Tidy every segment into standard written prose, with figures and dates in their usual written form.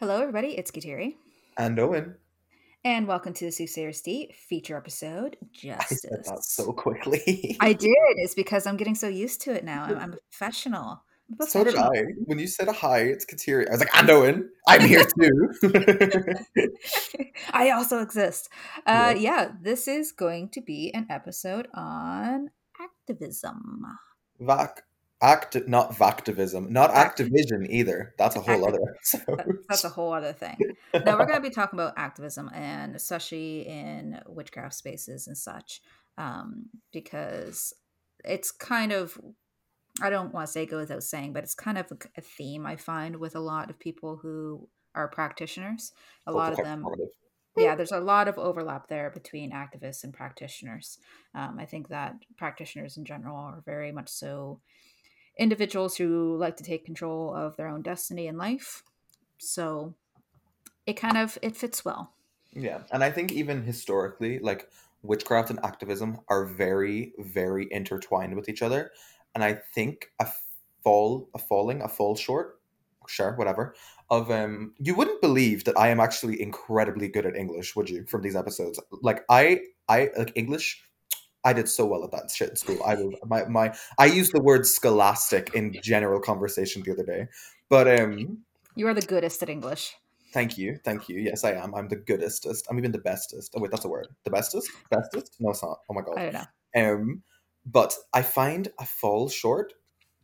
Hello, everybody. It's Kateri. And Eóin. And welcome to the Soothsayers D feature episode, Justice. I said that so quickly. I did. It's because I'm getting so used to it now. I'm a professional. So did I. When you said hi, it's Kateri. I was like, I'm Eóin. I'm here too. I also exist. Yeah, this is going to be an episode on activism. Not activism either. That's a whole other episode. That's a whole other thing. Now we're going to be talking about activism, and especially in witchcraft spaces and such, because it's kind of, I don't want to say go without saying, but it's kind of a theme I find with a lot of people who are practitioners. A lot of them. Yeah, there's a lot of overlap there between activists and practitioners. I think that practitioners in general are very much so individuals who like to take control of their own destiny in life. So it fits well. Yeah. And I think even historically, like, witchcraft and activism are very, very intertwined with each other. And I think a fall short of you wouldn't believe that I am actually incredibly good at English, would you, from these episodes? Like, I like English. I did so well at that shit in school. I used the word scholastic in general conversation the other day, but you are the goodest at English. Thank you. Yes, I am. I'm the goodestest. I'm even the bestest. Oh wait, that's a word. The bestest? No, it's not. Oh my god. I don't know. But I find a fall short.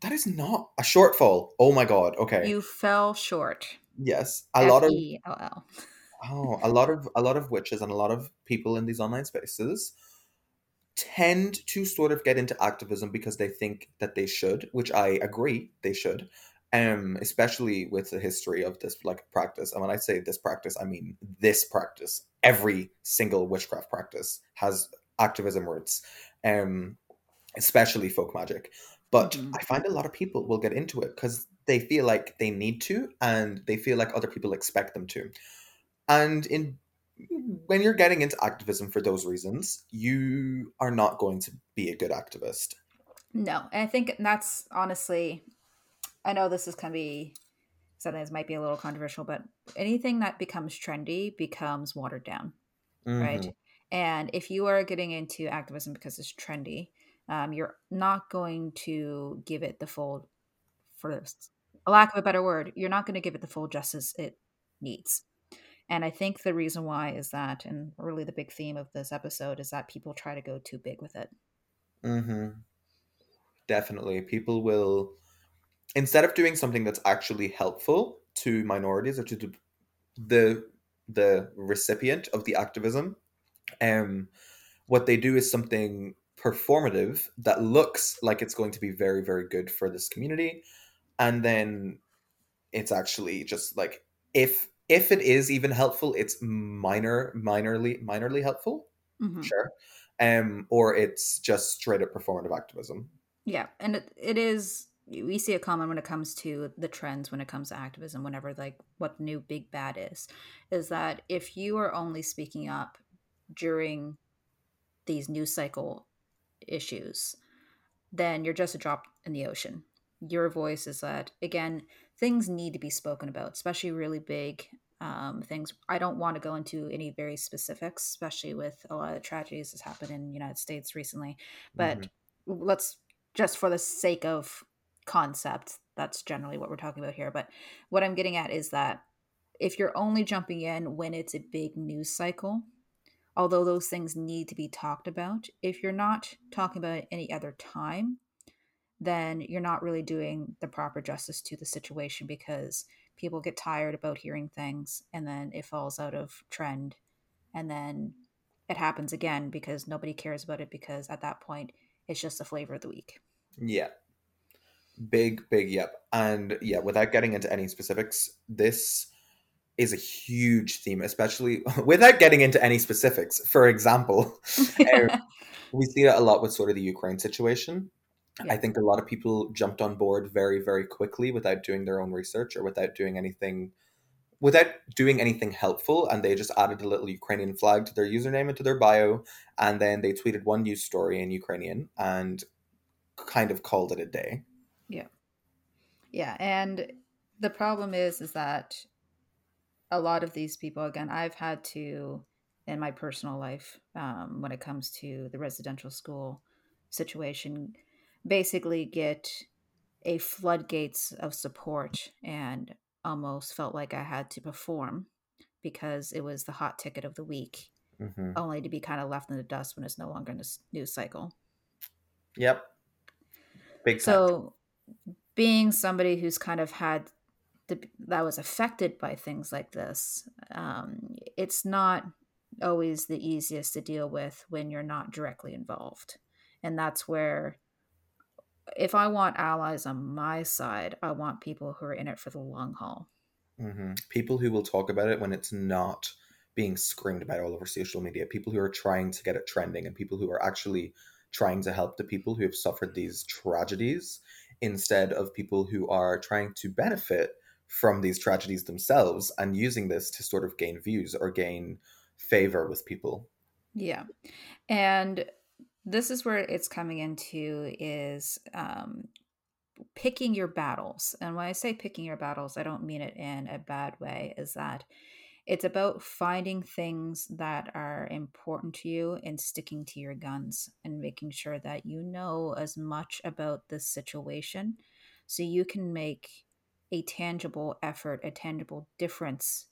That is not a shortfall. Oh my god. Okay. You fell short. Yes. A lot of witches and a lot of people in these online spaces tend to sort of get into activism because they think that they should, which I agree they should. Especially with the history of this practice. And when I say this practice, I mean this practice. Every single witchcraft practice has activism roots. Especially folk magic. But I find a lot of people will get into it because they feel like they need to, and they feel like other people expect them to. And when you're getting into activism for those reasons, you are not going to be a good activist. No. And I think that's honestly, I know this is going to be something that might be a little controversial, but anything that becomes trendy becomes watered down, right? And if you are getting into activism because it's trendy, you're not going to give it the full, for a lack of a better word, you're not going to give it the full justice it needs. And I think the reason why is that, and really the big theme of this episode, is that people try to go too big with it. Definitely. People will, instead of doing something that's actually helpful to minorities or to the recipient of the activism, what they do is something performative that looks like it's going to be very, very good for this community, and then it's actually just like, if it is even helpful, it's minorly helpful. Or it's just straight up performative activism. Yeah. And it is, we see it common when it comes to the trends, when it comes to activism, whenever what the new big bad is that if you are only speaking up during these news cycle issues, then you're just a drop in the ocean. Your voice is that, again, things need to be spoken about, especially really big things. I don't want to go into any very specifics, especially with a lot of tragedies that's happened in the United States recently, but let's just, for the sake of concept, that's generally what we're talking about here. But what I'm getting at is that if you're only jumping in when it's a big news cycle, although those things need to be talked about, if you're not talking about it any other time, then you're not really doing the proper justice to the situation, because people get tired about hearing things, and then it falls out of trend, and then it happens again because nobody cares about it, because at that point it's just the flavor of the week. Yeah. Big yep. And yeah, without getting into any specifics, this is a huge theme, especially without getting into any specifics. For example, we see that a lot with sort of the Ukraine situation. Yeah. I think a lot of people jumped on board very, very quickly without doing their own research or without doing anything helpful. And they just added a little Ukrainian flag to their username and to their bio. And then they tweeted one news story in Ukrainian and kind of called it a day. Yeah. And the problem is that a lot of these people, again, I've had to, in my personal life, when it comes to the residential school situation, basically get a floodgates of support and almost felt like I had to perform because it was the hot ticket of the week, mm-hmm. only to be kind of left in the dust when it's no longer in this news cycle. Yep. Big time. So being somebody who's kind of had that was affected by things like this, it's not always the easiest to deal with when you're not directly involved. And that's where, if I want allies on my side, I want people who are in it for the long haul. Mm-hmm. People who will talk about it when it's not being screamed about all over social media. People who are trying to get it trending and people who are actually trying to help the people who have suffered these tragedies instead of people who are trying to benefit from these tragedies themselves and using this to sort of gain views or gain favor with people. Yeah. And this is where it's coming into is picking your battles. And when I say picking your battles, I don't mean it in a bad way, is that it's about finding things that are important to you and sticking to your guns and making sure that you know as much about this situation so you can make a tangible effort, a tangible difference,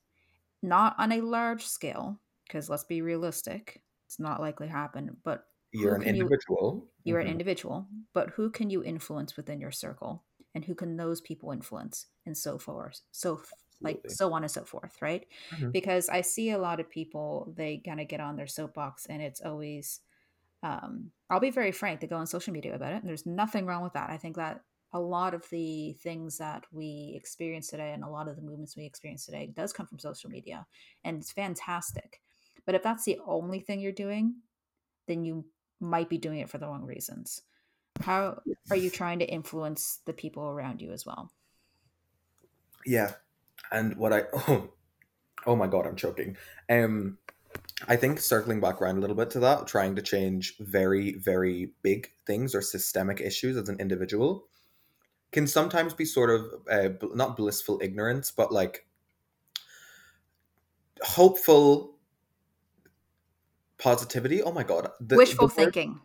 not on a large scale, because let's be realistic, it's not likely to happen, but you're an individual. You're mm-hmm. an individual, but who can you influence within your circle, and who can those people influence, and so forth, so like Absolutely. So on and so forth, right? Mm-hmm. Because I see a lot of people, they kind of get on their soapbox, and it's always, I'll be very frank, they go on social media about it, and there's nothing wrong with that. I think that a lot of the things that we experience today and a lot of the movements we experience today does come from social media, and it's fantastic. But if that's the only thing you're doing, then you might be doing it for the wrong reasons. How are you trying to influence the people around you as well? Yeah. And what oh my God, I'm choking. I think circling back around a little bit to that, trying to change very, very big things or systemic issues as an individual can sometimes be sort of not blissful ignorance, but like hopeful positivity. Oh my God. Wishful thinking.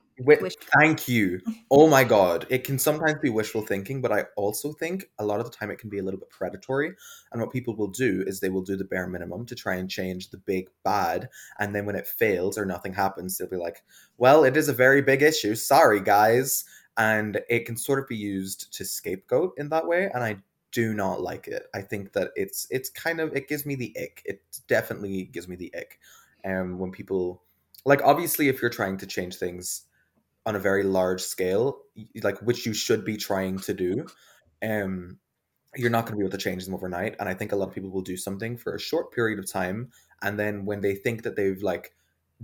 Thank you. Oh my God. It can sometimes be wishful thinking, but I also think a lot of the time it can be a little bit predatory. And what people will do is they will do the bare minimum to try and change the big bad. And then when it fails or nothing happens, they'll be like, well, it is a very big issue. Sorry, guys. And it can sort of be used to scapegoat in that way. And I do not like it. I think that it's kind of, it gives me the ick. It definitely gives me the ick. When people... Like, obviously, if you're trying to change things on a very large scale, like, which you should be trying to do, you're not going to be able to change them overnight. And I think a lot of people will do something for a short period of time. And then when they think that they've, like,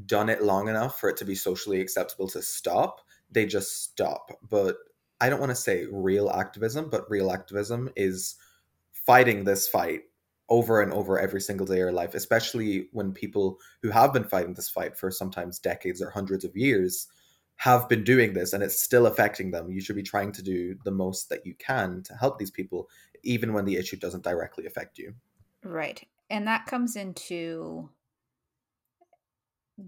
done it long enough for it to be socially acceptable to stop, they just stop. But I don't want to say real activism, but real activism is fighting this fight over and over every single day of your life, especially when people who have been fighting this fight for sometimes decades or hundreds of years have been doing this and it's still affecting them. You should be trying to do the most that you can to help these people, even when the issue doesn't directly affect you. Right. And that comes into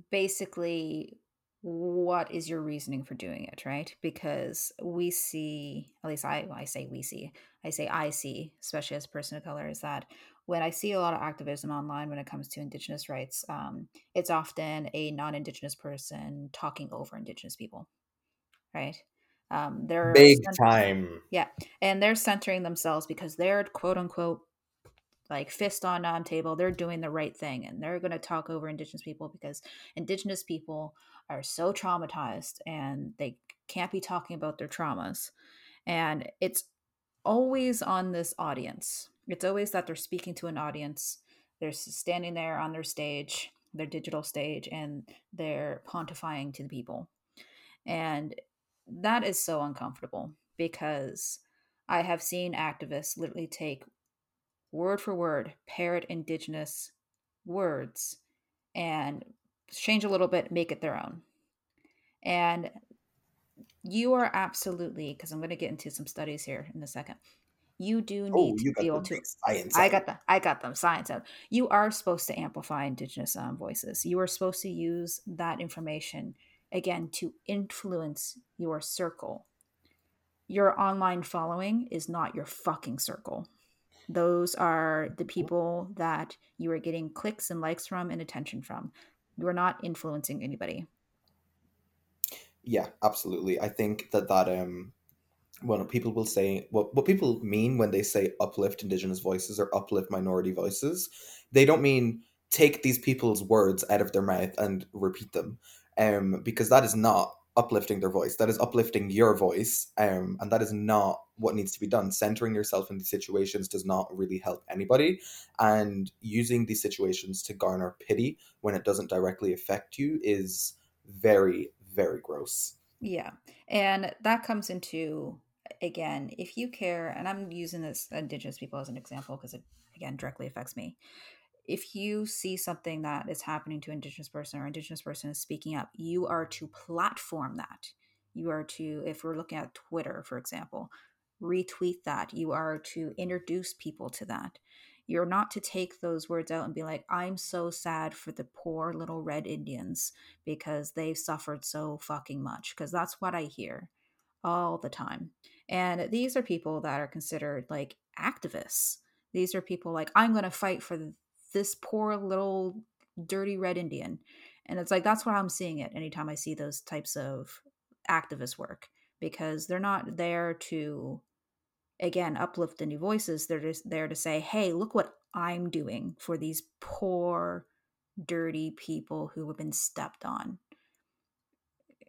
basically what is your reasoning for doing it, right? Because we see, at least I say we see, I say I see, especially as a person of color, is that when I see a lot of activism online when it comes to Indigenous rights, it's often a non-Indigenous person talking over Indigenous people, right? They're big time. Yeah. And they're centering themselves because they're quote unquote like fist on table. They're doing the right thing and they're going to talk over Indigenous people because Indigenous people are so traumatized and they can't be talking about their traumas. And it's always on this audience. It's always that they're speaking to an audience. They're standing there on their stage, their digital stage, and they're pontifying to the people. And that is so uncomfortable because I have seen activists literally take word for word, parrot Indigenous words, and change a little bit, make it their own. And you are absolutely, because I'm going to get into some studies here in a second, You do need to be able to. I got them. Science. You are supposed to amplify Indigenous voices. You are supposed to use that information again to influence your circle. Your online following is not your fucking circle. Those are the people that you are getting clicks and likes from and attention from. You are not influencing anybody. Yeah, absolutely. I think that well, people will say, what people mean when they say uplift Indigenous voices or uplift minority voices, they don't mean take these people's words out of their mouth and repeat them, because that is not uplifting their voice. That is uplifting your voice, and that is not what needs to be done. Centering yourself in these situations does not really help anybody, and using these situations to garner pity when it doesn't directly affect you is very, very gross. Yeah, and that comes into, again, if you care, and I'm using this Indigenous people as an example because it, again, directly affects me. If you see something that is happening to an Indigenous person, or Indigenous person is speaking up, you are to platform that. You are to, if we're looking at Twitter, for example, retweet that. You are to introduce people to that. You're not to take those words out and be like, I'm so sad for the poor little red Indians because they've suffered so fucking much. Because that's what I hear all the time. And these are people that are considered like activists. These are people like, I'm going to fight for this poor little dirty red Indian. And it's like, that's what I'm seeing it anytime I see those types of activist work, because they're not there to, again, uplift any voices. They're just there to say, hey, look what I'm doing for these poor, dirty people who have been stepped on.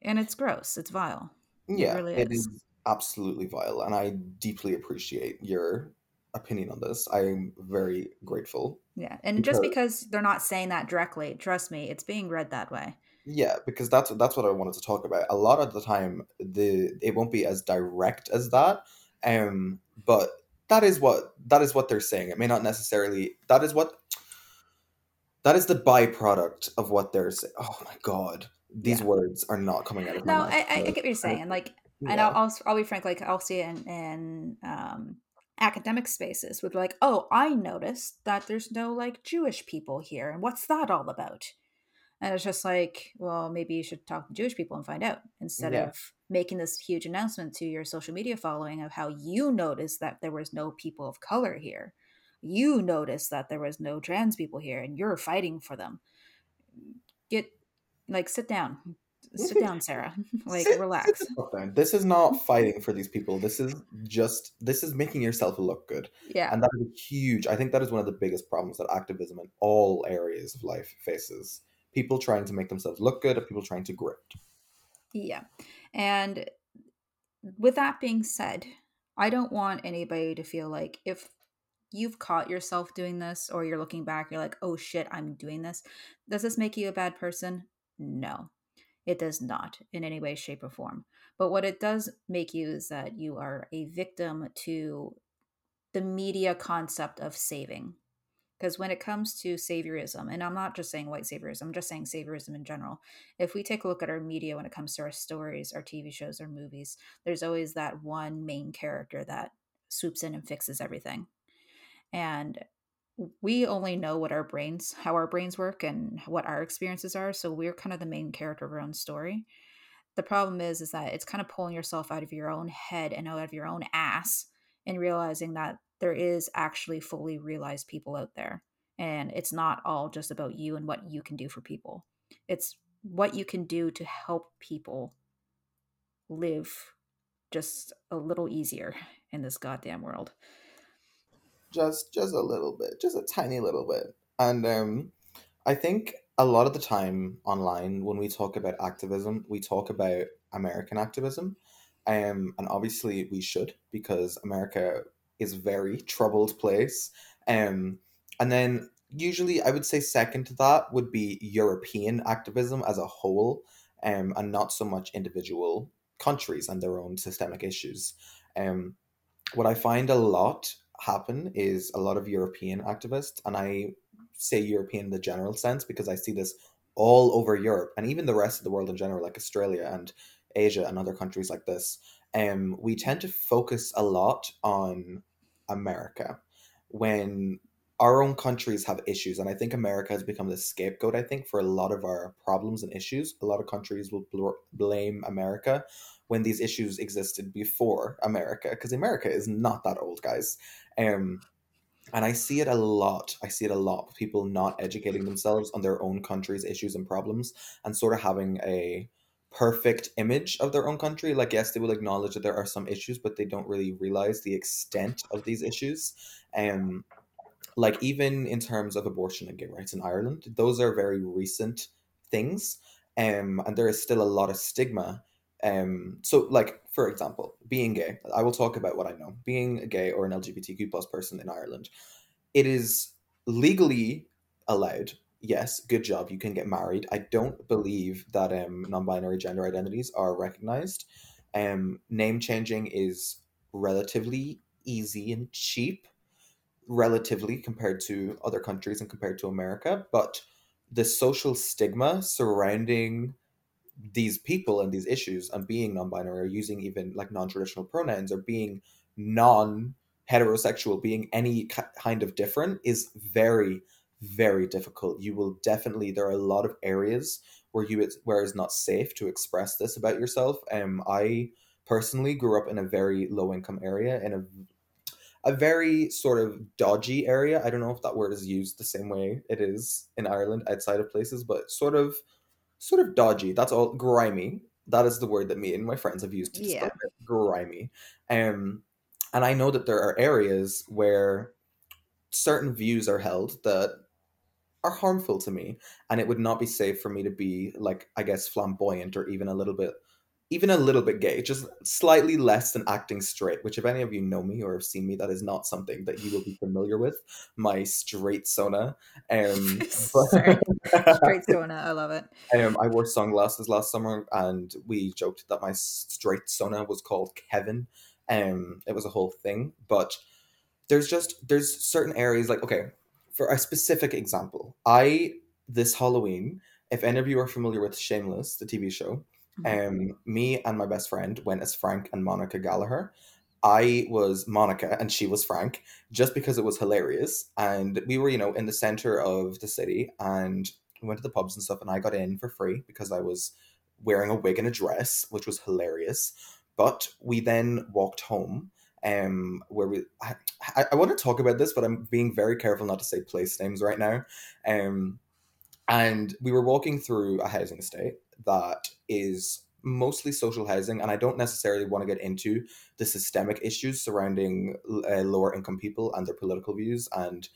And it's gross. It's vile. Yeah, it really is absolutely vile. And I deeply appreciate your opinion on this. I'm very grateful. Yeah, and just because they're not saying that directly, trust me, it's being read that way. Yeah, because that's what I wanted to talk about. A lot of the time, it won't be as direct as that, but that is what they're saying. It may not necessarily. That is the byproduct of what they're saying. Oh my god, these words are not coming out of my mouth. I get what you're saying, and I'll be frank. Like, I'll see it in academic spaces would be like, oh, I noticed that there's no like Jewish people here, and what's that all about? And it's just like, well, maybe you should talk to Jewish people and find out instead of making this huge announcement to your social media following of how you noticed that there was no people of color here, you noticed that there was no trans people here, and you're fighting for them. Sit down, Sarah. Relax. Sit down. This is not fighting for these people. This is making yourself look good. Yeah. And that is huge. I think that is one of the biggest problems that activism in all areas of life faces. People trying to make themselves look good, or people trying to grift. Yeah. And with that being said, I don't want anybody to feel like if you've caught yourself doing this, or you're looking back, you're like, oh shit, I'm doing this. Does this make you a bad person? No. It does not in any way, shape, or form. But what it does make you is that you are a victim to the media concept of saving. Because when it comes to saviorism, and I'm not just saying white saviorism, I'm just saying saviorism in general. If we take a look at our media when it comes to our stories, our TV shows, our movies, there's always that one main character that swoops in and fixes everything. And we only know how our brains work and what our experiences are. So we're kind of the main character of our own story. The problem is that it's kind of pulling yourself out of your own head and out of your own ass and realizing that there is actually fully realized people out there. And it's not all just about you and what you can do for people. It's what you can do to help people live just a little easier in this goddamn world. Just a little bit, just a tiny little bit. And I think a lot of the time online, when we talk about activism, we talk about American activism. And obviously we should, because America is a very troubled place. And then usually I would say second to that would be European activism as a whole, and not so much individual countries and their own systemic issues. What I find a lot happen is a lot of European activists, and I say European in the general sense because I see this all over Europe and even the rest of the world in general, like Australia and Asia and other countries like this. We tend to focus a lot on America, when our own countries have issues. And I think America has become the scapegoat, I think, for a lot of our problems and issues. A lot of countries will blame America when these issues existed before America, because America is not that old, guys. And I see it a lot. I see it a lot. People not educating themselves on their own country's issues and problems, and sort of having a perfect image of their own country. Like, yes, they will acknowledge that there are some issues, but they don't really realize the extent of these issues. Like, even in terms of abortion and gay rights in Ireland, those are very recent things. And there is still a lot of stigma. So, like, for example, being gay, I will talk about what I know. Being a gay or an LGBTQ plus person in Ireland, it is legally allowed. Yes, good job, you can get married. I don't believe that non-binary gender identities are recognized. Name changing is relatively easy and cheap, relatively, compared to other countries and compared to America. But the social stigma surrounding these people and these issues, and being non-binary, or using even like non-traditional pronouns, or being non-heterosexual, being any kind of different, is very, very difficult. You will definitely, there are a lot of areas where it's not safe to express this about yourself. I personally grew up in a very low-income area, in a very sort of dodgy area. I don't know if that word is used the same way it is in Ireland outside of places, but sort of dodgy. That's all. Grimy. That is the word that me and my friends have used to describe it. Grimy. And I know that there are areas where certain views are held that are harmful to me, and it would not be safe for me to be, like, I guess, flamboyant, or even a little bit gay, just slightly less than acting straight, which, if any of you know me or have seen me, that is not something that you will be familiar with, my straight sona. Straight sona, I love it. I wore sunglasses last summer, and we joked that my straight sona was called Kevin. It was a whole thing. But there's certain areas, like, okay, for a specific example, this Halloween, if any of you are familiar with Shameless, the TV show, me and my best friend went as Frank and Monica Gallagher. I was Monica and she was Frank, just because it was hilarious. And we were, in the center of the city, and we went to the pubs and stuff, and I got in for free because I was wearing a wig and a dress, which was hilarious. But we then walked home, where I want to talk about this, but I'm being very careful not to say place names right now. And we were walking through a housing estate that is mostly social housing, and I don't necessarily want to get into the systemic issues surrounding lower income people and their political views and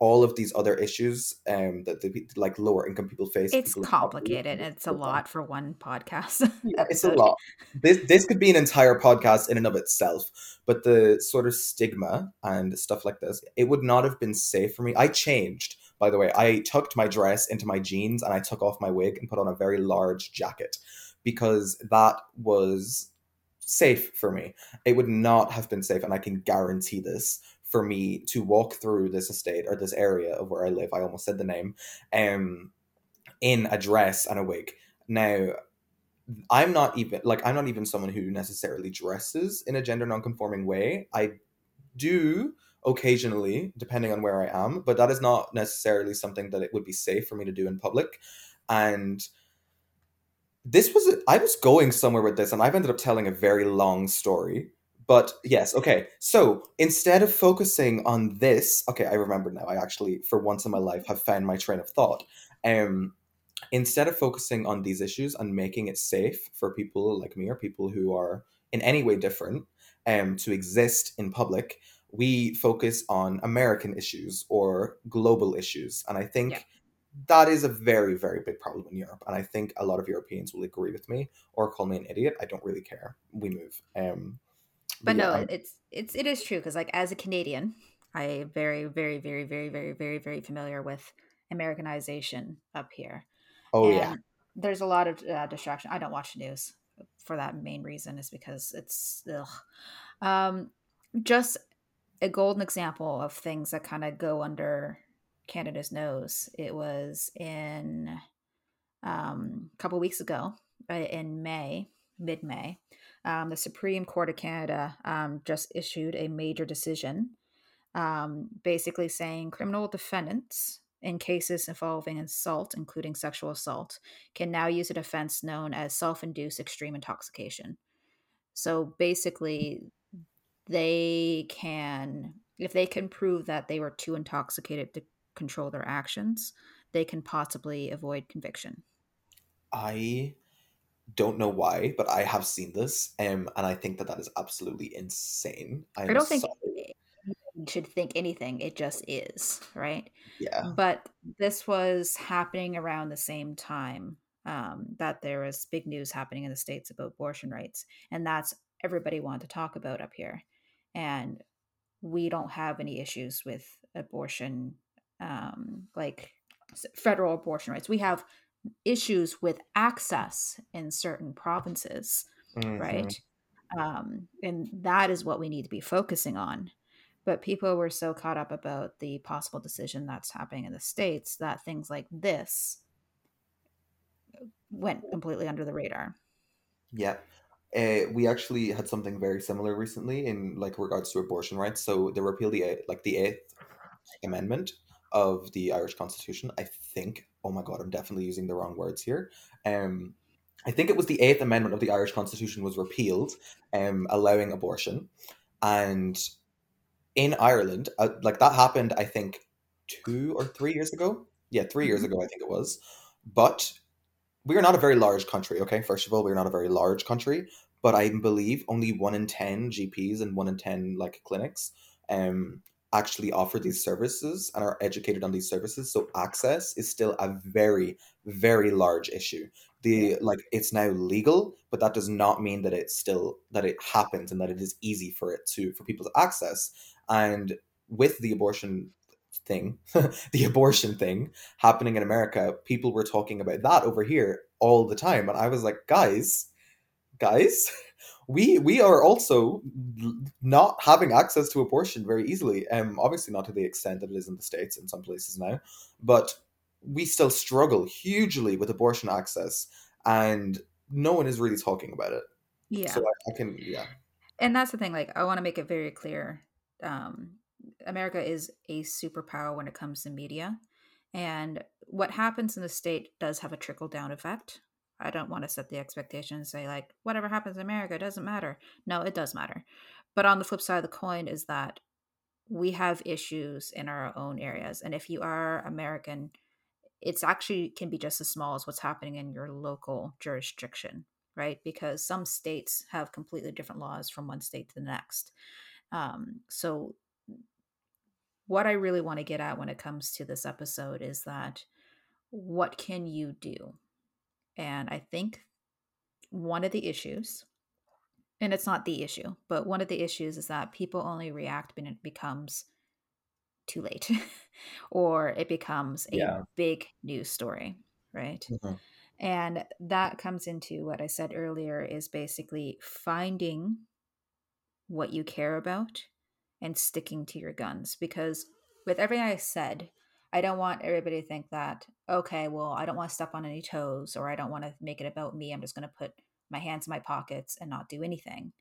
all of these other issues that like lower income people face. It's complicated. It's a lot for one podcast. Yeah, it's a lot. This could be an entire podcast in and of itself, but the sort of stigma and stuff like this, it would not have been safe for me. I changed. By the way, I tucked my dress into my jeans and I took off my wig and put on a very large jacket, because that was safe for me. It would not have been safe, and I can guarantee this, for me to walk through this estate or this area of where I live, I almost said the name, in a dress and a wig. Now, I'm not even someone who necessarily dresses in a gender non-conforming way. I do occasionally, depending on where I am, but that is not necessarily something that it would be safe for me to do in public. And I was going somewhere with this, and I've ended up telling a very long story, but yes. Okay. So instead of focusing on this, okay, I remember now, I actually, for once in my life, have found my train of thought. Instead of focusing on these issues and making it safe for people like me or people who are in any way different, to exist in public, we focus on American issues or global issues. And I think that is a very, very big problem in Europe. And I think a lot of Europeans will agree with me or call me an idiot. I don't really care. We move. But yeah, no, it is true. Because, like, as a Canadian, I am very, very, very, very, very, very, very familiar with Americanization up here. Oh, and yeah. There's a lot of distraction. I don't watch news for that main reason, is because it's just a golden example of things that kind of go under Canada's nose. It was in a couple of weeks ago, in mid-May, the Supreme Court of Canada just issued a major decision basically saying criminal defendants in cases involving assault, including sexual assault, can now use a defense known as self-induced extreme intoxication. So basically, they can, if they can prove that they were too intoxicated to control their actions, they can possibly avoid conviction. I don't know why, but I have seen this, and I think that is absolutely insane. You should think anything, it just is, right? Yeah. But this was happening around the same time that there was big news happening in the States about abortion rights, and that's everybody wanted to talk about up here. And we don't have any issues with abortion, like federal abortion rights. We have issues with access in certain provinces, mm-hmm. right? And that is what we need to be focusing on. But people were so caught up about the possible decision that's happening in the States that things like this went completely under the radar. Yeah. We actually had something very similar recently in like regards to abortion rights. So they repealed the 8th Amendment of the Irish Constitution, I think. Oh my God, I'm definitely using the wrong words here. I think it was the 8th Amendment of the Irish Constitution was repealed, allowing abortion. And in Ireland, that happened, I think, 2 or 3 years ago. Yeah, 3 years ago, I think it was. But we are not a very large country, okay? First of all, we're not a very large country. But I believe only 1 in 10 GPs and 1 in 10 clinics actually offer these services and are educated on these services. So access is still a very, very large issue. It's now legal, but that does not mean that it happens and that it is easy for people to access. And with the abortion thing, happening in America, people were talking about that over here all the time. And I was like, guys, we are also not having access to abortion very easily. Obviously not to the extent that it is in the States in some places now, but we still struggle hugely with abortion access, and no one is really talking about it. Yeah. So I can, yeah. And that's the thing, I want to make it very clear. America is a superpower when it comes to media, and what happens in the state does have a trickle-down effect. I don't want to set the expectation and say, whatever happens in America, it doesn't matter. No, it does matter. But on the flip side of the coin is that we have issues in our own areas, and if you are American, it's actually can be just as small as what's happening in your local jurisdiction, right? Because some states have completely different laws from one state to the next. So what I really want to get at when it comes to this episode is that what can you do? And I think one of the issues, and it's not the issue, but one of the issues is that people only react when it becomes too late or it becomes a big news story, right? Mm-hmm. And that comes into what I said earlier is basically finding what you care about and sticking to your guns, because with everything I said, I don't want everybody to think that, okay, well, I don't want to step on any toes or I don't want to make it about me. I'm just going to put my hands in my pockets and not do anything.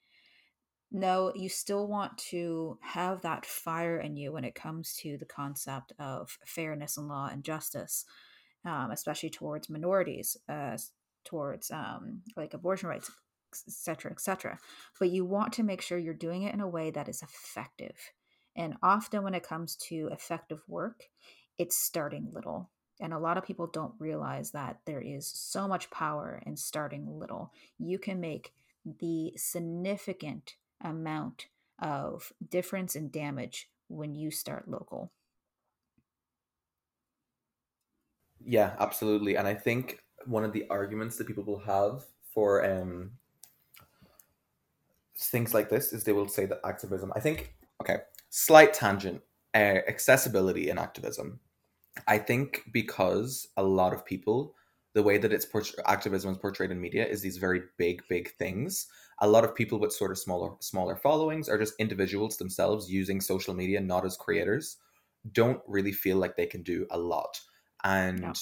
No, you still want to have that fire in you when it comes to the concept of fairness in law and justice, especially towards minorities, towards abortion rights, et cetera, et cetera. But you want to make sure you're doing it in a way that is effective. And often when it comes to effective work, it's starting little. And a lot of people don't realize that there is so much power in starting little. You can make the significant amount of difference and damage when you start local. Yeah, absolutely. And I think one of the arguments that people will have for things like this is they will say that activism, I think, okay, slight tangent, accessibility in activism. I think because a lot of people, the way that activism is portrayed in media is these very big, big things. A lot of people with sort of smaller followings or just individuals themselves using social media, not as creators, don't really feel like they can do a lot. And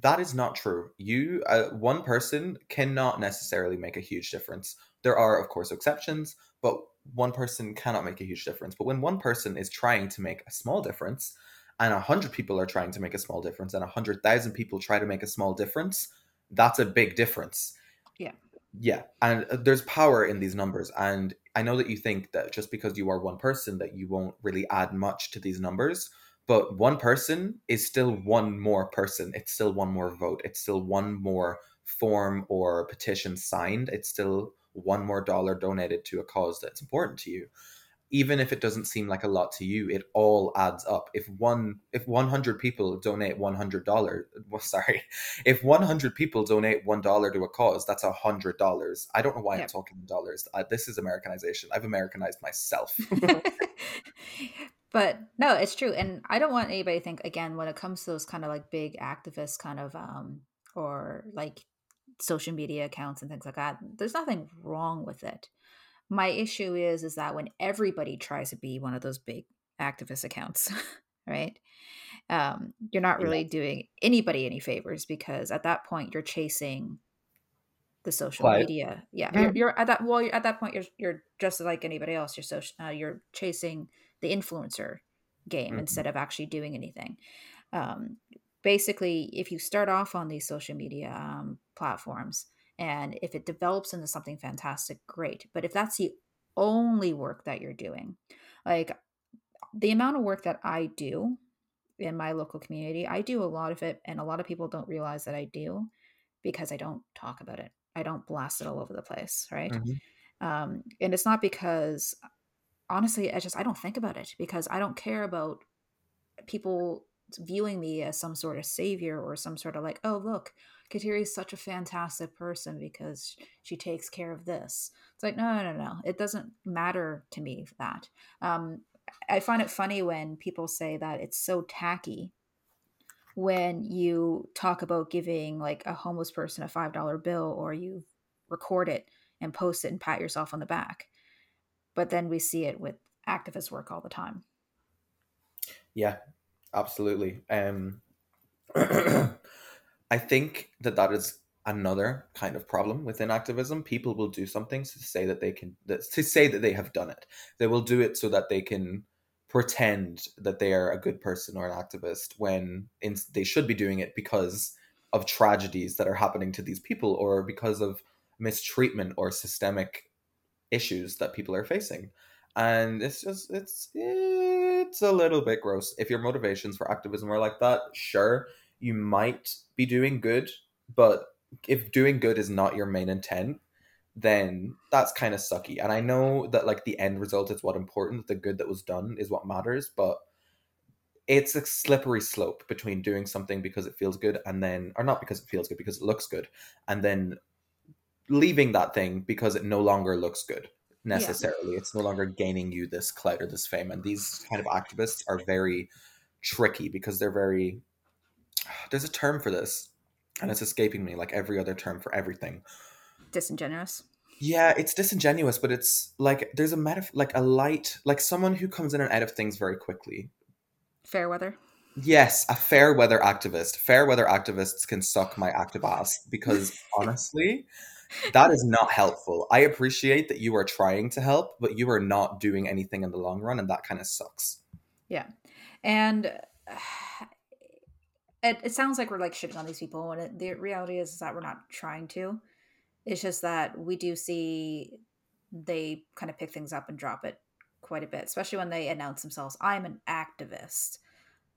that is not true. You, one person cannot necessarily make a huge difference. There are, of course, exceptions, but one person cannot make a huge difference. But when one person is trying to make a small difference, and 100 people are trying to make a small difference, and 100,000 people try to make a small difference, that's a big difference. Yeah. Yeah. And there's power in these numbers. And I know that you think that just because you are one person that you won't really add much to these numbers, but one person is still one more person. It's still one more vote. It's still one more form or petition signed. It's still one more dollar donated to a cause that's important to you. Even if it doesn't seem like a lot to you, it all adds up. If 100 people donate $100, if 100 people donate $1 to a cause, that's $100. I don't know why I'm talking in dollars. This is Americanization. I've Americanized myself. But no, it's true. And I don't want anybody to think, again, when it comes to those kind of like big activist kind of or like social media accounts and things like that, there's nothing wrong with it. My issue is that when everybody tries to be one of those big activist accounts, right, you're not really doing anybody any favors, because at that point you're chasing the social media. Yeah, you're at that. Well, at that point you're just like anybody else. You're you're chasing the influencer game instead of actually doing anything. Basically, if you start off on these social media platforms, and if it develops into something fantastic, great. But if that's the only work that you're doing, like the amount of work that I do in my local community, I do a lot of it. And a lot of people don't realize that I do, because I don't talk about it. I don't blast it all over the place. Right. Mm-hmm. And it's not because, honestly, I don't think about it, because I don't care about people viewing me as some sort of savior or some sort of like, oh, look, Kateri is such a fantastic person because she takes care of this. It's like, no. It doesn't matter to me that. I find it funny when people say that it's so tacky when you talk about giving like a homeless person a $5 bill, or you record it and post it and pat yourself on the back. But then we see it with activist work all the time. Yeah, absolutely. I think that is another kind of problem within activism. People will do something to say that they have done it. They will do it so that they can pretend that they are a good person or an activist, when they should be doing it because of tragedies that are happening to these people, or because of mistreatment or systemic issues that people are facing. And it's a little bit gross. If your motivations for activism are like that, sure, you might be doing good, but if doing good is not your main intent, then that's kind of sucky. And I know that like the end result is what's important, the good that was done is what matters, but it's a slippery slope between doing something because it feels good because it looks good, and then leaving that thing because it no longer looks good necessarily. Yeah. It's no longer gaining you this clout or this fame. And these kind of activists are very tricky because they're very... There's a term for this, and it's escaping me, like every other term for everything. Disingenuous. Yeah, it's disingenuous, but it's like there's a like someone who comes in and out of things very quickly. Fair weather. Yes, a fair weather activist. Fair weather activists can suck my active ass, because honestly, that is not helpful. I appreciate that you are trying to help, but you are not doing anything in the long run, and that kind of sucks. Yeah, and... It sounds like we're like shitting on these people, and the reality is that we're not trying to. It's just that we do see they kind of pick things up and drop it quite a bit, especially when they announce themselves, I'm an activist.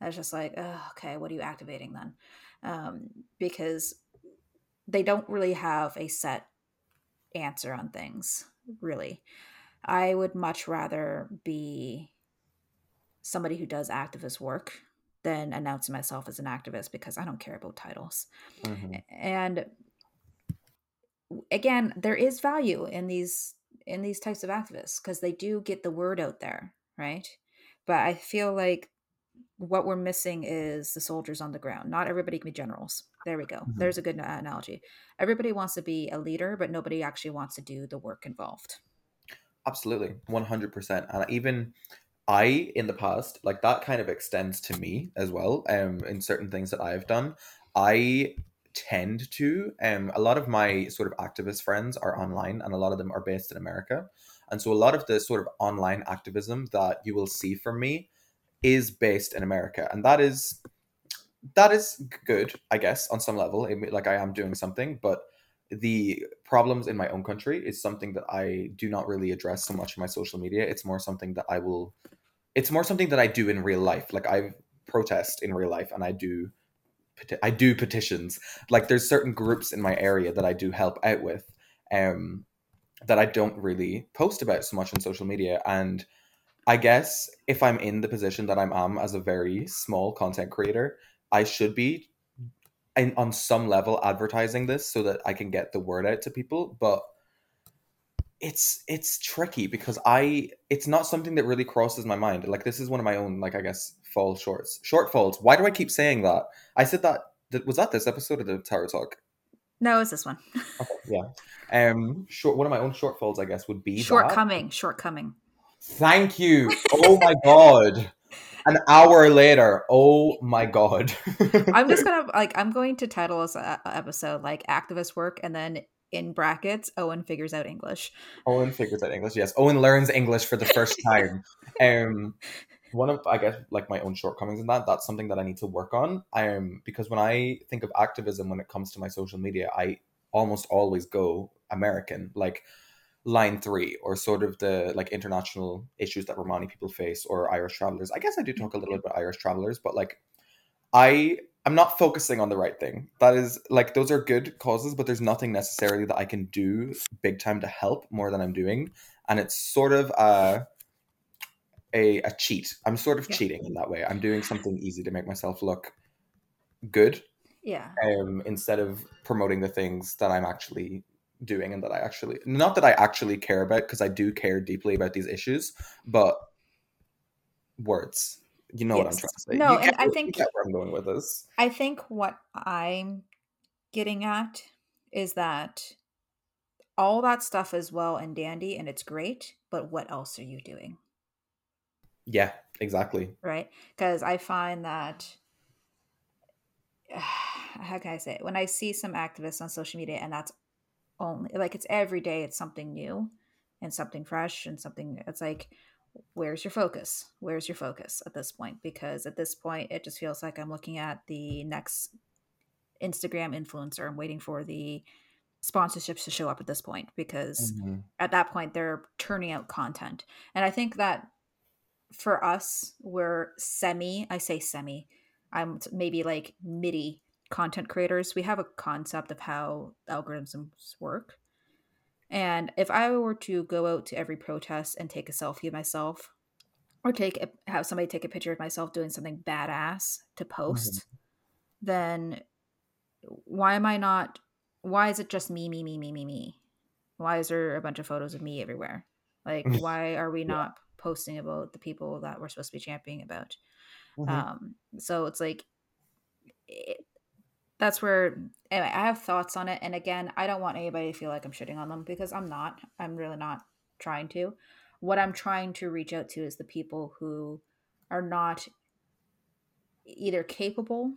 I was just like, oh, okay, what are you activating then? Because they don't really have a set answer on things, really. I would much rather be somebody who does activist work than announcing myself as an activist, because I don't care about titles. Mm-hmm. And again, there is value in these types of activists, because they do get the word out there, right? But I feel like what we're missing is the soldiers on the ground. Not everybody can be generals. There we go. Mm-hmm. There's a good analogy. Everybody wants to be a leader, but nobody actually wants to do the work involved. Absolutely. 100%. And even... in the past, like that kind of extends to me as well. In certain things that I've done, I tend to, a lot of my sort of activist friends are online, and a lot of them are based in America. And so a lot of the sort of online activism that you will see from me is based in America. And that is good, I guess, on some level. Like, I am doing something, but the problems in my own country is something that I do not really address so much in my social media. It's more something that I do in real life. Like, I protest in real life and I do petitions. Like, there's certain groups in my area that I do help out with, that I don't really post about so much on social media. And I guess if I'm in the position that I'm as a very small content creator, I should be on some level advertising this so that I can get the word out to people. But it's tricky because it's not something that really crosses my mind. Like, this is one of my own, like, I guess, shortfalls. Why do I keep saying that? I said that was that this episode of the Tarot Talk? No, it's this one. Okay, yeah. One of my own shortfalls, I guess, would be shortcoming. Thank you. Oh my God. An hour later. Oh my God. I'm going to title this episode like activist work, and then in brackets, Eóin figures out English. Yes. Eóin learns English for the first time. One of, I guess, like, my own shortcomings in that's something that I need to work on. Because when I think of activism, when it comes to my social media, I almost always go American, like Line 3, or sort of the, like, international issues that Romani people face, or Irish travelers. I guess I do talk a little bit about Irish travelers, but, like, I'm not focusing on the right thing. That is, like, those are good causes, but there's nothing necessarily that I can do big time to help more than I'm doing. And it's sort of, a cheat. I'm sort of cheating in that way. I'm doing something easy to make myself look good, instead of promoting the things that I'm actually doing, and that I actually, not that I actually care about, because I do care deeply about these issues, but words, you know, what I'm trying to say. No, and I think where I'm going with this. I think what I'm getting at is that all that stuff is well and dandy and it's great, but what else are you doing? Yeah, exactly. Right? Because I find that, how can I say it? When I see some activists on social media, and that's only, like, it's every day, it's something new and something fresh and something, it's like, where's your focus? Where's your focus at this point? Because at this point, it just feels like I'm looking at the next Instagram influencer. I'm waiting for the sponsorships to show up at this point, because at that point, they're turning out content. And I think that for us, we're maybe MIDI content creators. We have a concept of how algorithms work. And if I were to go out to every protest and take a selfie of myself, or have somebody take a picture of myself doing something badass to post, then why is it just me? Why is there a bunch of photos of me everywhere? Like, why are we not posting about the people that we're supposed to be championing about? So it's like, that's where, anyway, I have thoughts on it. And again, I don't want anybody to feel like I'm shitting on them, because I'm really not trying to. What I'm trying to reach out to is the people who are not either capable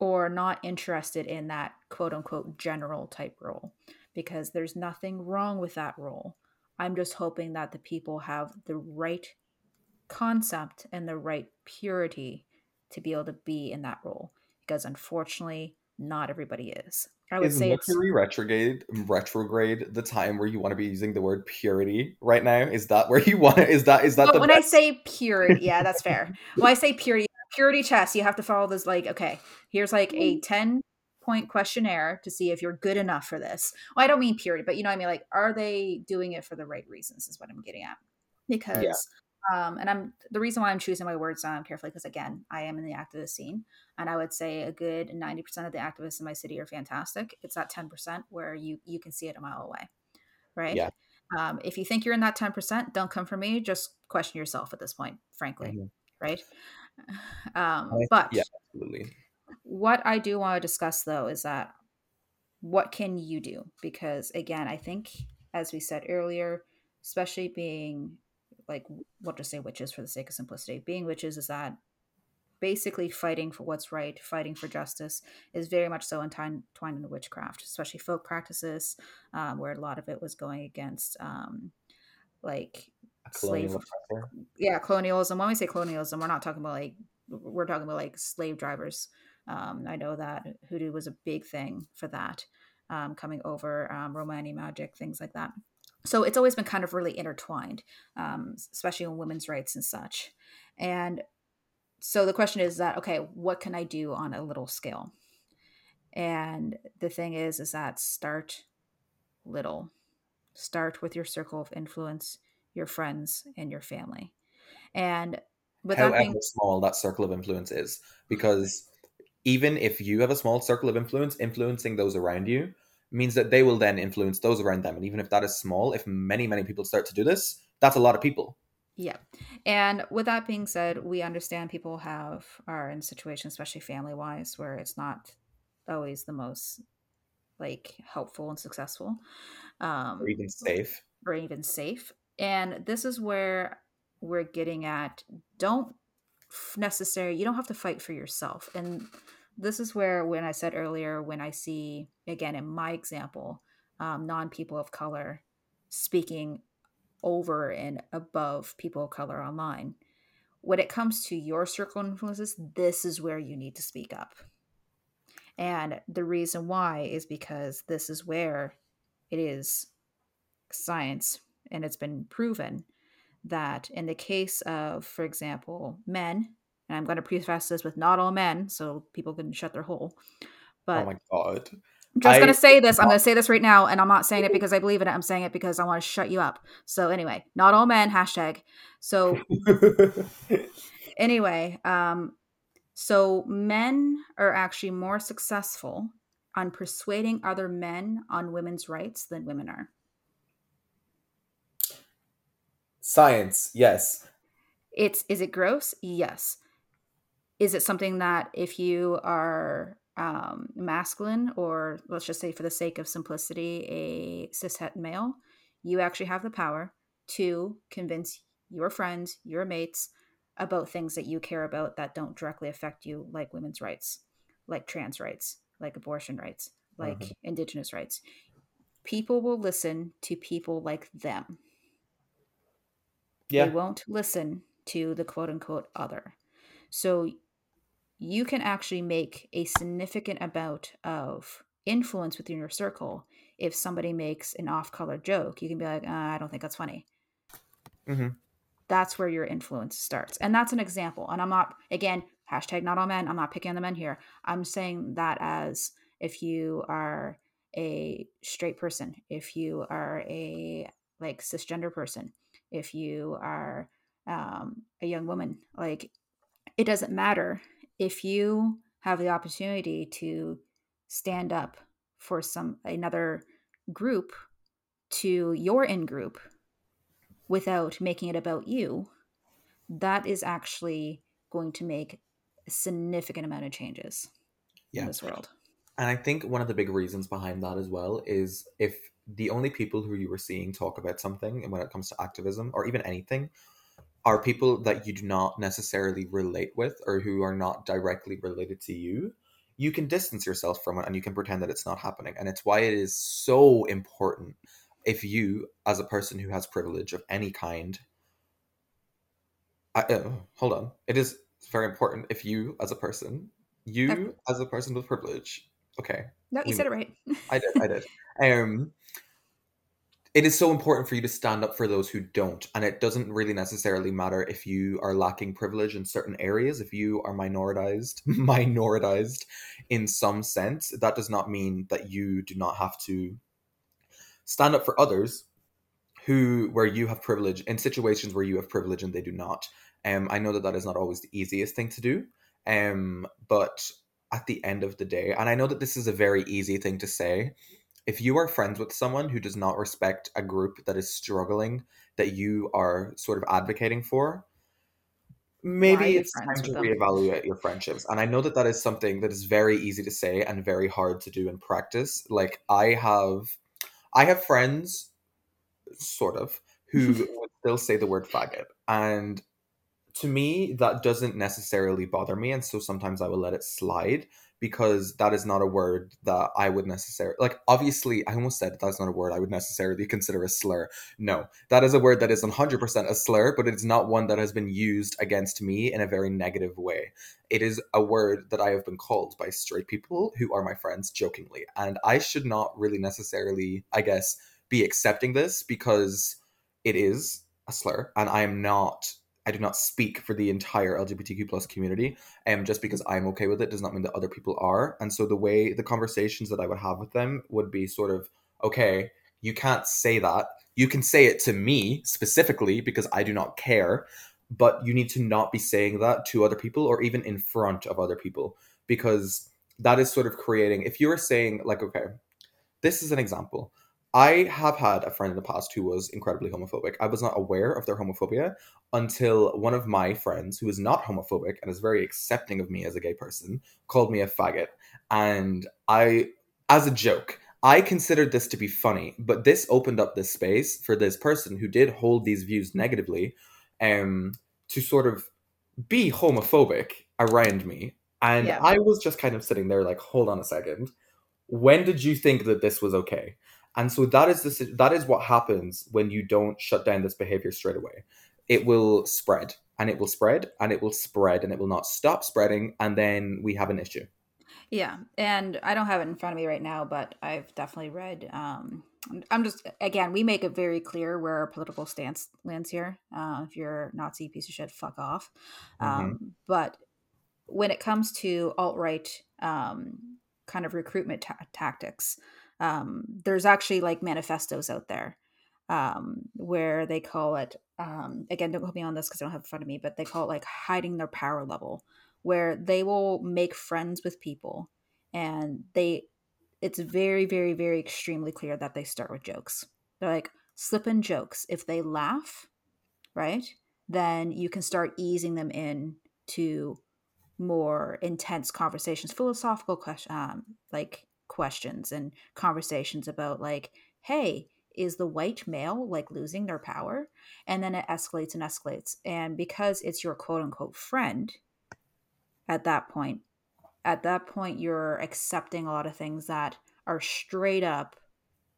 or not interested in that quote unquote general type role, because there's nothing wrong with that role. I'm just hoping that the people have the right concept and the right purity to be able to be in that role, because unfortunately, not everybody is. I would say Mercury retrograde the time where you want to be using the word purity right now? Is that where you want to, is that the when best? I say purity, yeah, that's fair. When I say purity test, you have to follow this, like, okay, here's like a 10-point questionnaire to see if you're good enough for this. Well, I don't mean purity, but you know what I mean? Like, are they doing it for the right reasons is what I'm getting at. Because, the reason why I'm choosing my words carefully, because again, I am in the activist scene, and I would say a good 90% of the activists in my city are fantastic. It's that 10% where you can see it a mile away, right? Yeah. If you think you're in that 10%, don't come for me. Just question yourself at this point, frankly, right? Absolutely. What I do want to discuss, though, is that what can you do? Because again, I think, as we said earlier, especially being, like, we'll just say witches for the sake of simplicity, being witches is that basically fighting for what's right, fighting for justice is very much so entwined into witchcraft, especially folk practices, where a lot of it was going against like slave, yeah, colonialism. When we say colonialism, we're not talking about like, we're talking about like slave drivers. I know that hoodoo was a big thing for that, coming over, Romani magic, things like that. So it's always been kind of really intertwined, especially on women's rights and such. And so the question is that, okay, what can I do on a little scale? And the thing is that start little. Start with your circle of influence, your friends, and your family. And without however small that circle of influence is, because even if you have a small circle of influence, influencing those around you means that they will then influence those around them. And even if that is small, if many, many people start to do this, that's a lot of people. Yeah. And with that being said, we understand people are in situations, especially family-wise, where it's not always the most like helpful and successful, or even safe. And this is where we're getting at, you don't have to fight for yourself. And this is where, when I said earlier, when I see, again, in my example, non-people of color speaking over and above people of color online, when it comes to your circle of influences, this is where you need to speak up. And the reason why is because this is where it is science, and it's been proven that in the case of, for example, men, and I'm going to preface this with not all men, so people can shut their hole. But oh my God. I'm just going to say this. I'm going to say this right now, and I'm not saying it because I believe in it. I'm saying it because I want to shut you up. So anyway, not all men, hashtag. So anyway, so men are actually more successful on persuading other men on women's rights than women are. Science, yes. Is it gross? Yes. Is it something that if you are masculine, or let's just say for the sake of simplicity, a cishet male, you actually have the power to convince your friends, your mates about things that you care about that don't directly affect you, like women's rights, like trans rights, like abortion rights, like indigenous rights. People will listen to people like them. Yeah. They won't listen to the quote unquote other. So you can actually make a significant amount of influence within your circle. If somebody makes an off-color joke, you can be like, I don't think that's funny. Mm-hmm. That's where your influence starts. And that's an example. And I'm not, again, hashtag not all men. I'm not picking on the men here. I'm saying that as if you are a straight person, if you are a like cisgender person, if you are a young woman, like it doesn't matter. If you have the opportunity to stand up for another group to your in-group without making it about you, that is actually going to make a significant amount of changes in this world. And I think one of the big reasons behind that as well is if the only people who you were seeing talk about something, and when it comes to activism or even anything, are people that you do not necessarily relate with or who are not directly related to you, you can distance yourself from it and you can pretend that it's not happening. And it's why it is so important if you, as a person who has privilege of any kind, it is very important if you, as a person, with privilege, okay. No, you said it right. I did. It is so important for you to stand up for those who don't. And it doesn't really necessarily matter if you are lacking privilege in certain areas. If you are minoritized in some sense, that does not mean that you do not have to stand up for others where you have privilege, in situations where you have privilege and they do not. I know that is not always the easiest thing to do. But at the end of the day, and I know that this is a very easy thing to say, if you are friends with someone who does not respect a group that is struggling, that you are sort of advocating for, maybe it's time to reevaluate your friendships. And I know that is something that is very easy to say and very hard to do in practice. Like I have friends, sort of, who would still say the word faggot. And to me, that doesn't necessarily bother me. And so sometimes I will let it slide. because that is not a word that I would necessarily, like, obviously, I almost said that's not a word I would necessarily consider a slur. No, that is a word that is 100% a slur, but it's not one that has been used against me in a very negative way. It is a word that I have been called by straight people who are my friends jokingly. And I should not really necessarily, I guess, be accepting this because it is a slur and I do not speak for the entire LGBTQ plus community. Just because I'm okay with it does not mean that other people are. And so the way the conversations that I would have with them would be sort of, okay, you can't say that. You can say it to me specifically because I do not care, but you need to not be saying that to other people or even in front of other people, because that is sort of creating, if you were saying like, okay, this is an example. I have had a friend in the past who was incredibly homophobic. I was not aware of their homophobia until one of my friends, who is not homophobic and is very accepting of me as a gay person, called me a faggot. And I, as a joke, I considered this to be funny, but this opened up this space for this person who did hold these views negatively, to sort of be homophobic around me. And yeah. I was just kind of sitting there like, hold on a second. When did you think that this was okay? And so that is what happens when you don't shut down this behavior straight away. It will spread and it will spread and it will spread and it will not stop spreading. And then we have an issue. Yeah. And I don't have it in front of me right now, but I've definitely read. I'm just, again, we make it very clear where our political stance lands here. If you're a Nazi piece of shit, fuck off. But when it comes to alt-right kind of recruitment tactics, there's actually like manifestos out there where they call it, again, don't quote me on this because I don't have it in front of me, but they call it like hiding their power level, where they will make friends with people and it's very, very, very extremely clear that they start with jokes. They're like slip in jokes. If they laugh, right, then you can start easing them in to more intense conversations, philosophical questions, like questions and conversations about like, hey, is the white male like losing their power? And then it escalates and escalates. And because it's your quote unquote friend at that point, you're accepting a lot of things that are straight up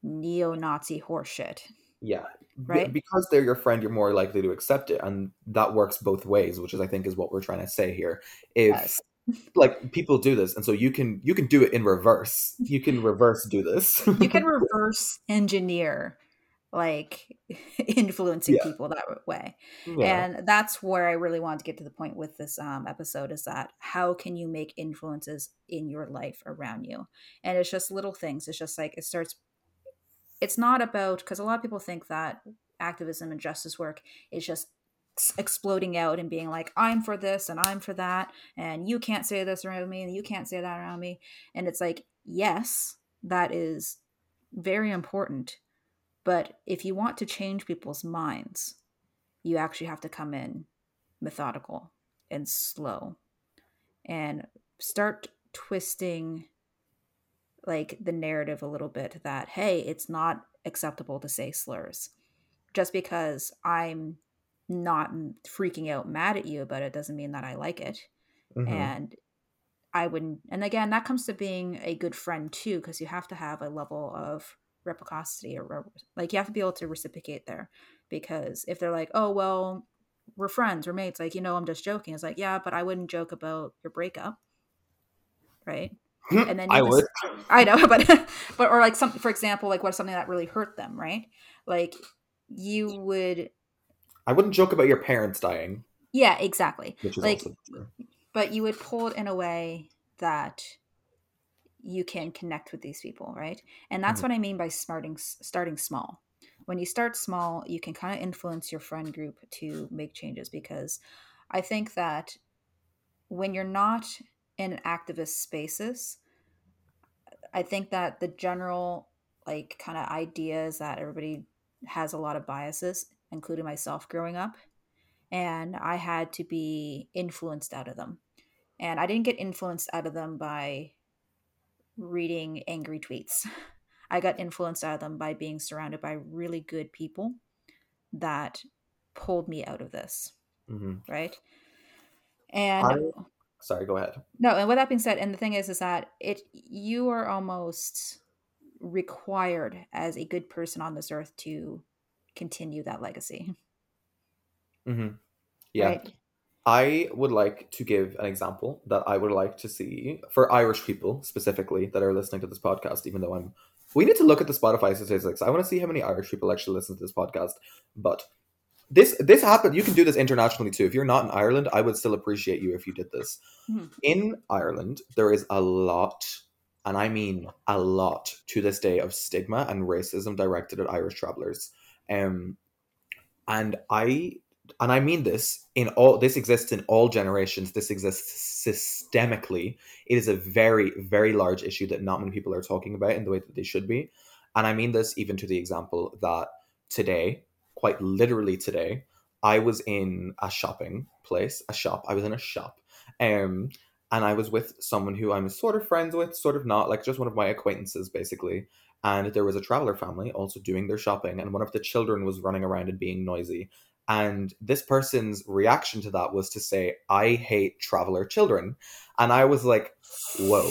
neo-Nazi horseshit. Yeah. Right. Because they're your friend, you're more likely to accept it. And that works both ways, which is, I think, is what we're trying to say here. Yes. Like people do this, and so you can do it in reverse. You can reverse do this. You can reverse engineer, like influencing people that way. Yeah. And that's where I really wanted to get to the point with this episode is that how can you make influences in your life around you? And it's just little things. It's just like it starts. It's not about, because a lot of people think that activism and justice work is just exploding out and being like, I'm for this and I'm for that, and you can't say this around me and you can't say that around me. And it's like, yes, that is very important, but if you want to change people's minds, you actually have to come in methodical and slow and start twisting like the narrative a little bit that, hey, it's not acceptable to say slurs. Just because I'm not freaking out mad at you about it doesn't mean that I like it. And I wouldn't, and again, that comes to being a good friend too, because you have to have a level of reciprocity, or like you have to be able to reciprocate there, because if they're like, oh well, we're friends, we're mates, like, you know, I'm just joking, it's like, yeah, but I wouldn't joke about your breakup, right? And then I would, I know, but or like something, for example, like what's something that really hurt them, right? Like you would, I wouldn't joke about your parents dying. Yeah, exactly. Which is like, also true. But you would pull it in a way that you can connect with these people, right? And that's what I mean by starting small. When you start small, you can kind of influence your friend group to make changes, because I think that when you're not in activist spaces, I think that the general like kind of idea is that everybody has a lot of biases, including myself growing up, and I had to be influenced out of them. And I didn't get influenced out of them by reading angry tweets. I got influenced out of them by being surrounded by really good people that pulled me out of this, right? And Sorry, go ahead. No, and with that being said, and the thing is that you are almost required as a good person on this earth to continue that legacy. Mm-hmm. Yeah. Right? I would like to give an example that I would like to see for Irish people specifically that are listening to this podcast, even though we need to look at the Spotify statistics. I want to see how many Irish people actually listen to this podcast. But this happened. You can do this internationally too. If you're not in Ireland, I would still appreciate you if you did this. Mm-hmm. In Ireland, there is a lot, and I mean a lot to this day, of stigma and racism directed at Irish travelers. And I mean this this exists in all generations. This exists systemically. It is a very, very large issue that not many people are talking about in the way that they should be. And I mean this even to the example that today, quite literally today, I was in a shopping place, a shop. I was in a shop. And I was with someone who I'm sort of friends with, sort of not, like just one of my acquaintances, basically. And there was a traveler family also doing their shopping. And one of the children was running around and being noisy. And this person's reaction to that was to say, "I hate traveler children." And I was like, whoa,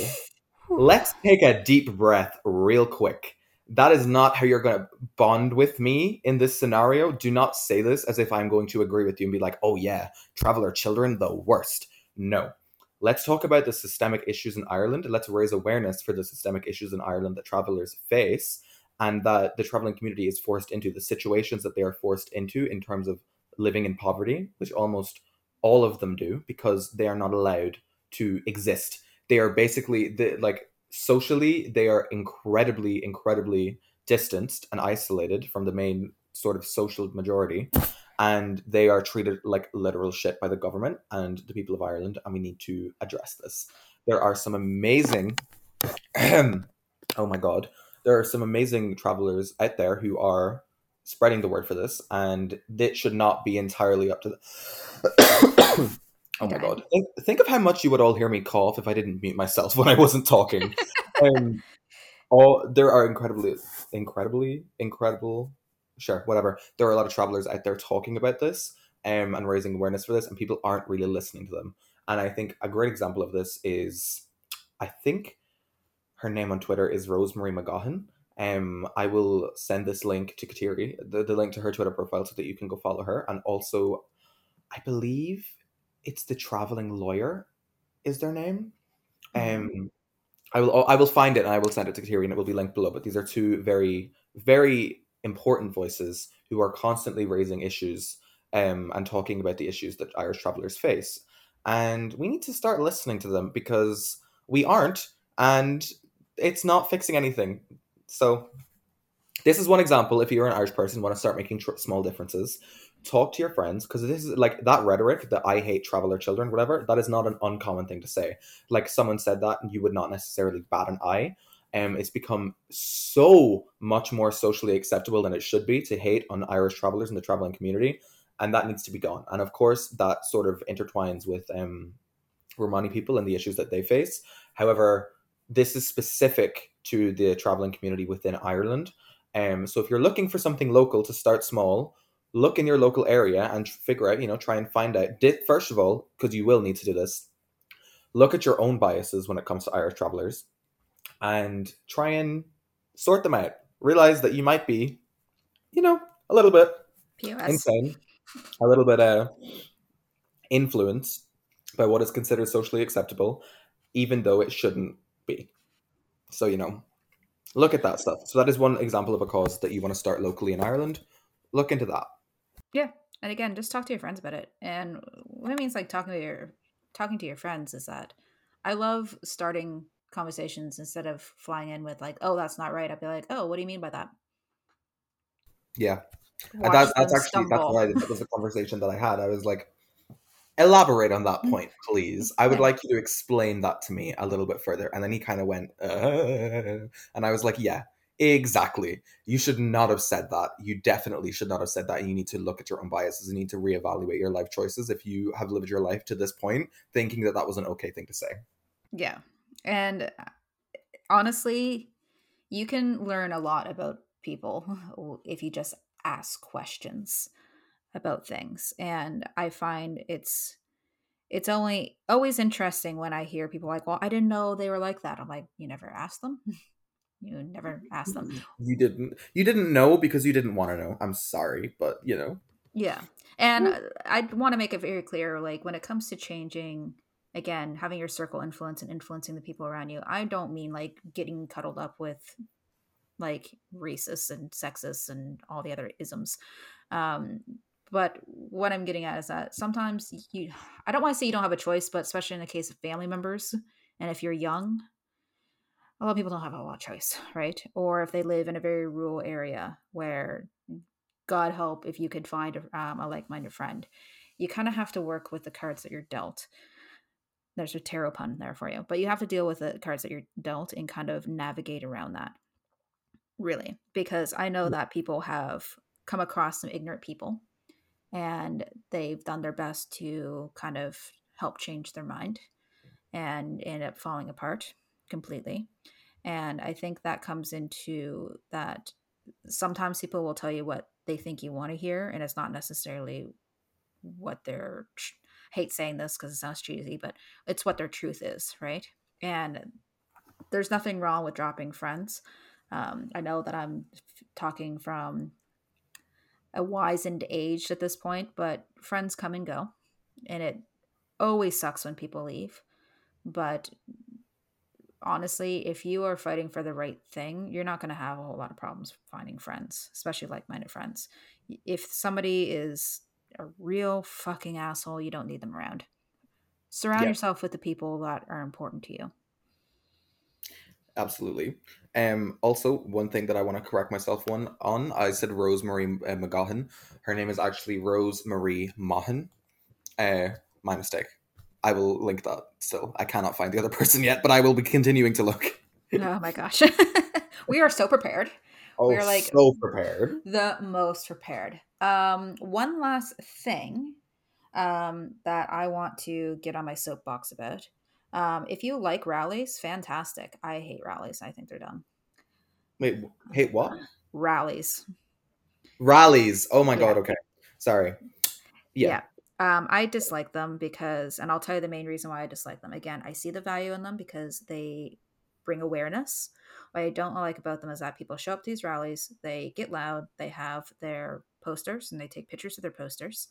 let's take a deep breath real quick. That is not how you're going to bond with me in this scenario. Do not say this as if I'm going to agree with you and be like, "Oh yeah, traveler children, the worst." No. Let's talk about the systemic issues in Ireland. Let's raise awareness for the systemic issues in Ireland that travelers face, and that the traveling community is forced into, the situations that they are forced into in terms of living in poverty, which almost all of them do because they are not allowed to exist. They are basically, socially, they are incredibly, incredibly distanced and isolated from the main sort of social majority. And they are treated like literal shit by the government and the people of Ireland. And we need to address this. There are some amazing... oh my God. There are some amazing travelers out there who are spreading the word for this, and it should not be entirely up to the... Oh my God. Think of how much you would all hear me cough if I didn't mute myself when I wasn't talking. There are incredible... Sure, whatever. There are a lot of travelers out there talking about this and raising awareness for this, and people aren't really listening to them. And I think a great example of this is, I think... her name on Twitter is Rosemary Mahon. I will send this link to Kateri, the link to her Twitter profile, so that you can go follow her. And also, I believe it's the Traveling Lawyer is their name. I will find it and I will send it to Kateri, and it will be linked below. But these are two very, very important voices who are constantly raising issues and talking about the issues that Irish travelers face. And we need to start listening to them because we aren't, and it's not fixing anything. So this is one example. If you're an Irish person, want to start making small differences, talk to your friends, because this is like that rhetoric that "I hate traveler children," whatever, that is not an uncommon thing to say. Like, someone said that and you would not necessarily bat an eye. It's become so much more socially acceptable than it should be to hate on Irish travelers in the traveling community. And that needs to be gone. And of course, that sort of intertwines with Romani people and the issues that they face. However, this is specific to the traveling community within Ireland. So if you're looking for something local to start small, look in your local area and figure out, try and find out. First of all, because you will need to do this, look at your own biases when it comes to Irish travelers and try and sort them out. Realize that you might be, a little bit POS. Insane, a little bit influenced by what is considered socially acceptable, even though it shouldn't. So, look at that stuff. So that is one example of a cause that you want to start locally in Ireland. Look into that. Yeah. And again, just talk to your friends about it. And what I mean is, like, talking to your friends is that I love starting conversations instead of flying in with like, "Oh, that's not right." I'd be like, "Oh, what do you mean by that?" Yeah. And that's why this was a conversation that I had. I was like, "Elaborate on that point, please. I would like you to explain that to me a little bit further." And then he kind of went, and I was like, "Yeah, exactly. You should not have said that. You definitely should not have said that. And you need to look at your own biases and need to reevaluate your life choices if you have lived your life to this point thinking that that was an okay thing to say." Yeah. And honestly, you can learn a lot about people if you just ask questions about things. And I find it's it's only always interesting when I hear people like, well, I didn't know they were like that. I'm like, you never asked them. You never asked them. You didn't know because you didn't want to know. I'm sorry, but you know. Yeah. And I want to make it very clear, like when it comes to changing, again, having your circle influence and influencing the people around you, I don't mean like getting cuddled up with like racists and sexists and all the other isms. But what I'm getting at is that sometimes I don't want to say you don't have a choice, but especially in the case of family members. And if you're young, a lot of people don't have a lot of choice, right? Or if they live in a very rural area where, God help, if you could find a like-minded friend, you kind of have to work with the cards that you're dealt. There's a tarot pun there for you, but you have to deal with the cards that you're dealt and kind of navigate around that, really, because I know that people have come across some ignorant people and they've done their best to kind of help change their mind and end up falling apart completely. And I think that comes into that sometimes people will tell you what they think you want to hear, and it's not necessarily what their hate saying this because it sounds cheesy, but it's what their truth is, right? And there's nothing wrong with dropping friends. I know that I'm talking from a wizened age at this point, but friends come and go, and it always sucks when people leave. But honestly, if you are fighting for the right thing, you're not going to have a whole lot of problems finding friends, especially like-minded friends. If somebody is a real fucking asshole, you don't need them around. Surround yourself with the people that are important to you. Absolutely. Also, one thing that I want to correct myself on, I said Rosemary McGahan. Her name is actually Rosemary Mahon. My mistake. I will link that still. I cannot find the other person yet, but I will be continuing to look. Oh my gosh. We are so prepared. Oh, we're like so prepared. The most prepared. One last thing that I want to get on my soapbox about. If you like rallies, fantastic. I hate rallies. I think they're dumb. Wait, hate what? Rallies. Rallies. Oh my God. Okay. Sorry. Yeah. I dislike them because, and I'll tell you the main reason why I dislike them. Again, I see the value in them because they bring awareness. What I don't like about them is that people show up to these rallies, they get loud, they have their posters and they take pictures of their posters,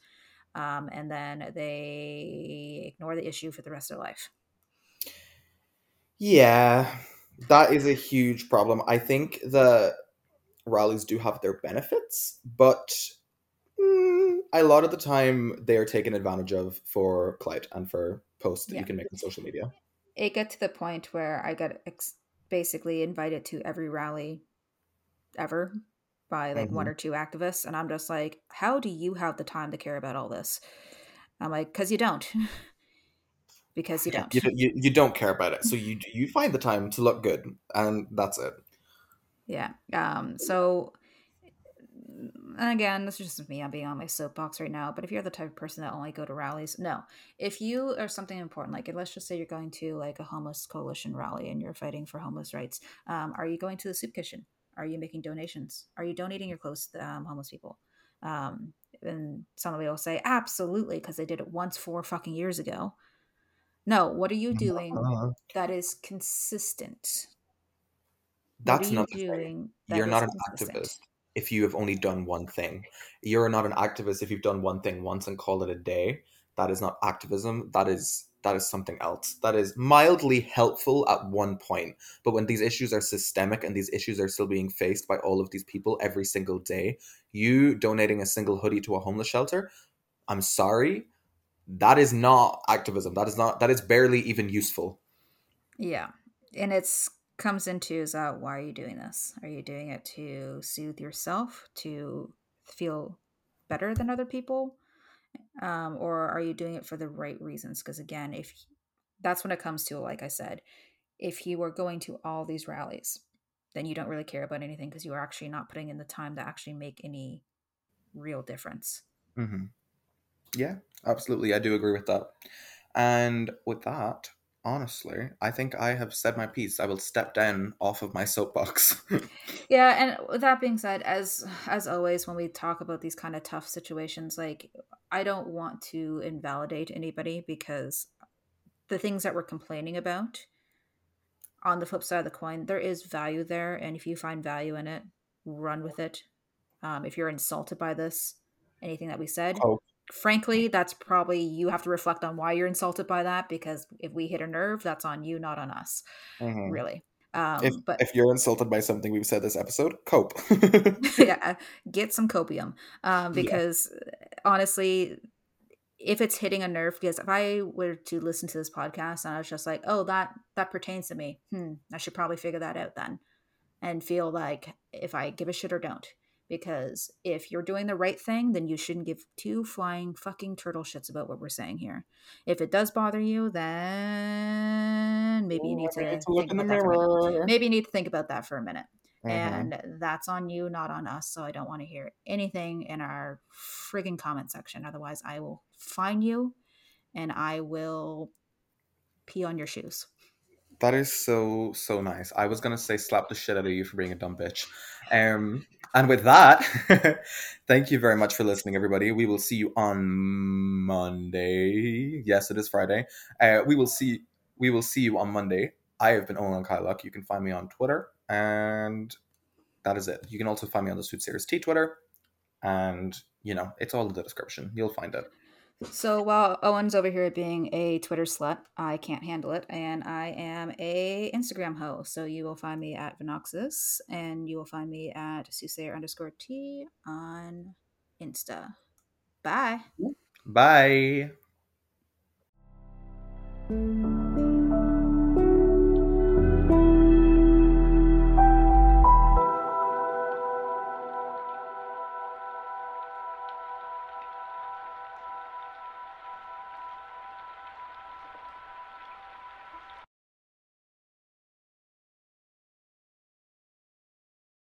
and then they ignore the issue for the rest of their life. Yeah, that is a huge problem. I think the rallies do have their benefits, but a lot of the time they are taken advantage of for clout and for posts that you can make on social media. It got to the point where I got basically invited to every rally ever by like one or two activists. And I'm just like, how do you have the time to care about all this? I'm like, because you don't. Because you don't. You don't care about it. So you find the time to look good. And that's it. Yeah. So... And again, this is just me. I'm being on my soapbox right now. But if you're the type of person that only go to rallies, no. If you are something important, like let's just say you're going to like a homeless coalition rally and you're fighting for homeless rights. Are you going to the soup kitchen? Are you making donations? Are you donating your clothes to homeless people? And somebody will say, absolutely, because they did it once 4 fucking years ago. No, what are you doing that is consistent? That's not doing. You're not an activist. If you have only done one thing. You're not an activist if you've done one thing once and called it a day. That is not activism. That is something else. That is mildly helpful at one point. But when these issues are systemic and these issues are still being faced by all of these people every single day, you donating a single hoodie to a homeless shelter, I'm sorry, that is not activism. That is barely even useful. Yeah. And it's comes into is why are you doing this? Are you doing it to soothe yourself, to feel better than other people, or are you doing it for the right reasons? Because again, if that's when it comes to, like I said, if you were going to all these rallies, then you don't really care about anything because you are actually not putting in the time to actually make any real difference. Yeah, absolutely. I do agree with that. And with that, honestly, I think I have said my piece. I will step down off of my soapbox. Yeah, and with that being said, as always, when we talk about these kind of tough situations, like I don't want to invalidate anybody, because the things that we're complaining about, on the flip side of the coin, there is value there. And if you find value in it, run with it. If you're insulted by this, anything that we said, frankly, that's probably, you have to reflect on why you're insulted by that, because if we hit a nerve, that's on you, not on us, really. If you're insulted by something we've said this episode, cope. Yeah, get some copium. Because honestly, if it's hitting a nerve, because if I were to listen to this podcast and I was just like, oh, that pertains to me, I should probably figure that out then, and feel like if I give a shit or don't. Because if you're doing the right thing, then you shouldn't give two flying fucking turtle shits about what we're saying here. If it does bother you, then maybe you need to look in the mirror. Maybe you need to think about that for a minute. And that's on you, not on us. So I don't want to hear anything in our frigging comment section. Otherwise, I will fine you and I will pee on your shoes. That is so, so nice. I was going to say slap the shit out of you for being a dumb bitch. And with that, thank you very much for listening, everybody. We will see you on Monday. Yes, it is Friday. We will see you on Monday. I have been Eóin Kylock. You can find me on Twitter. And that is it. You can also find me on the SoothsayersTea Twitter. And, it's all in the description. You'll find it. So while Eóin's over here being a Twitter slut, I can't handle it, and I am a Instagram hoe. So you will find me at Vinoxis, and you will find me at Sootsayer_T on Insta. Bye. Bye.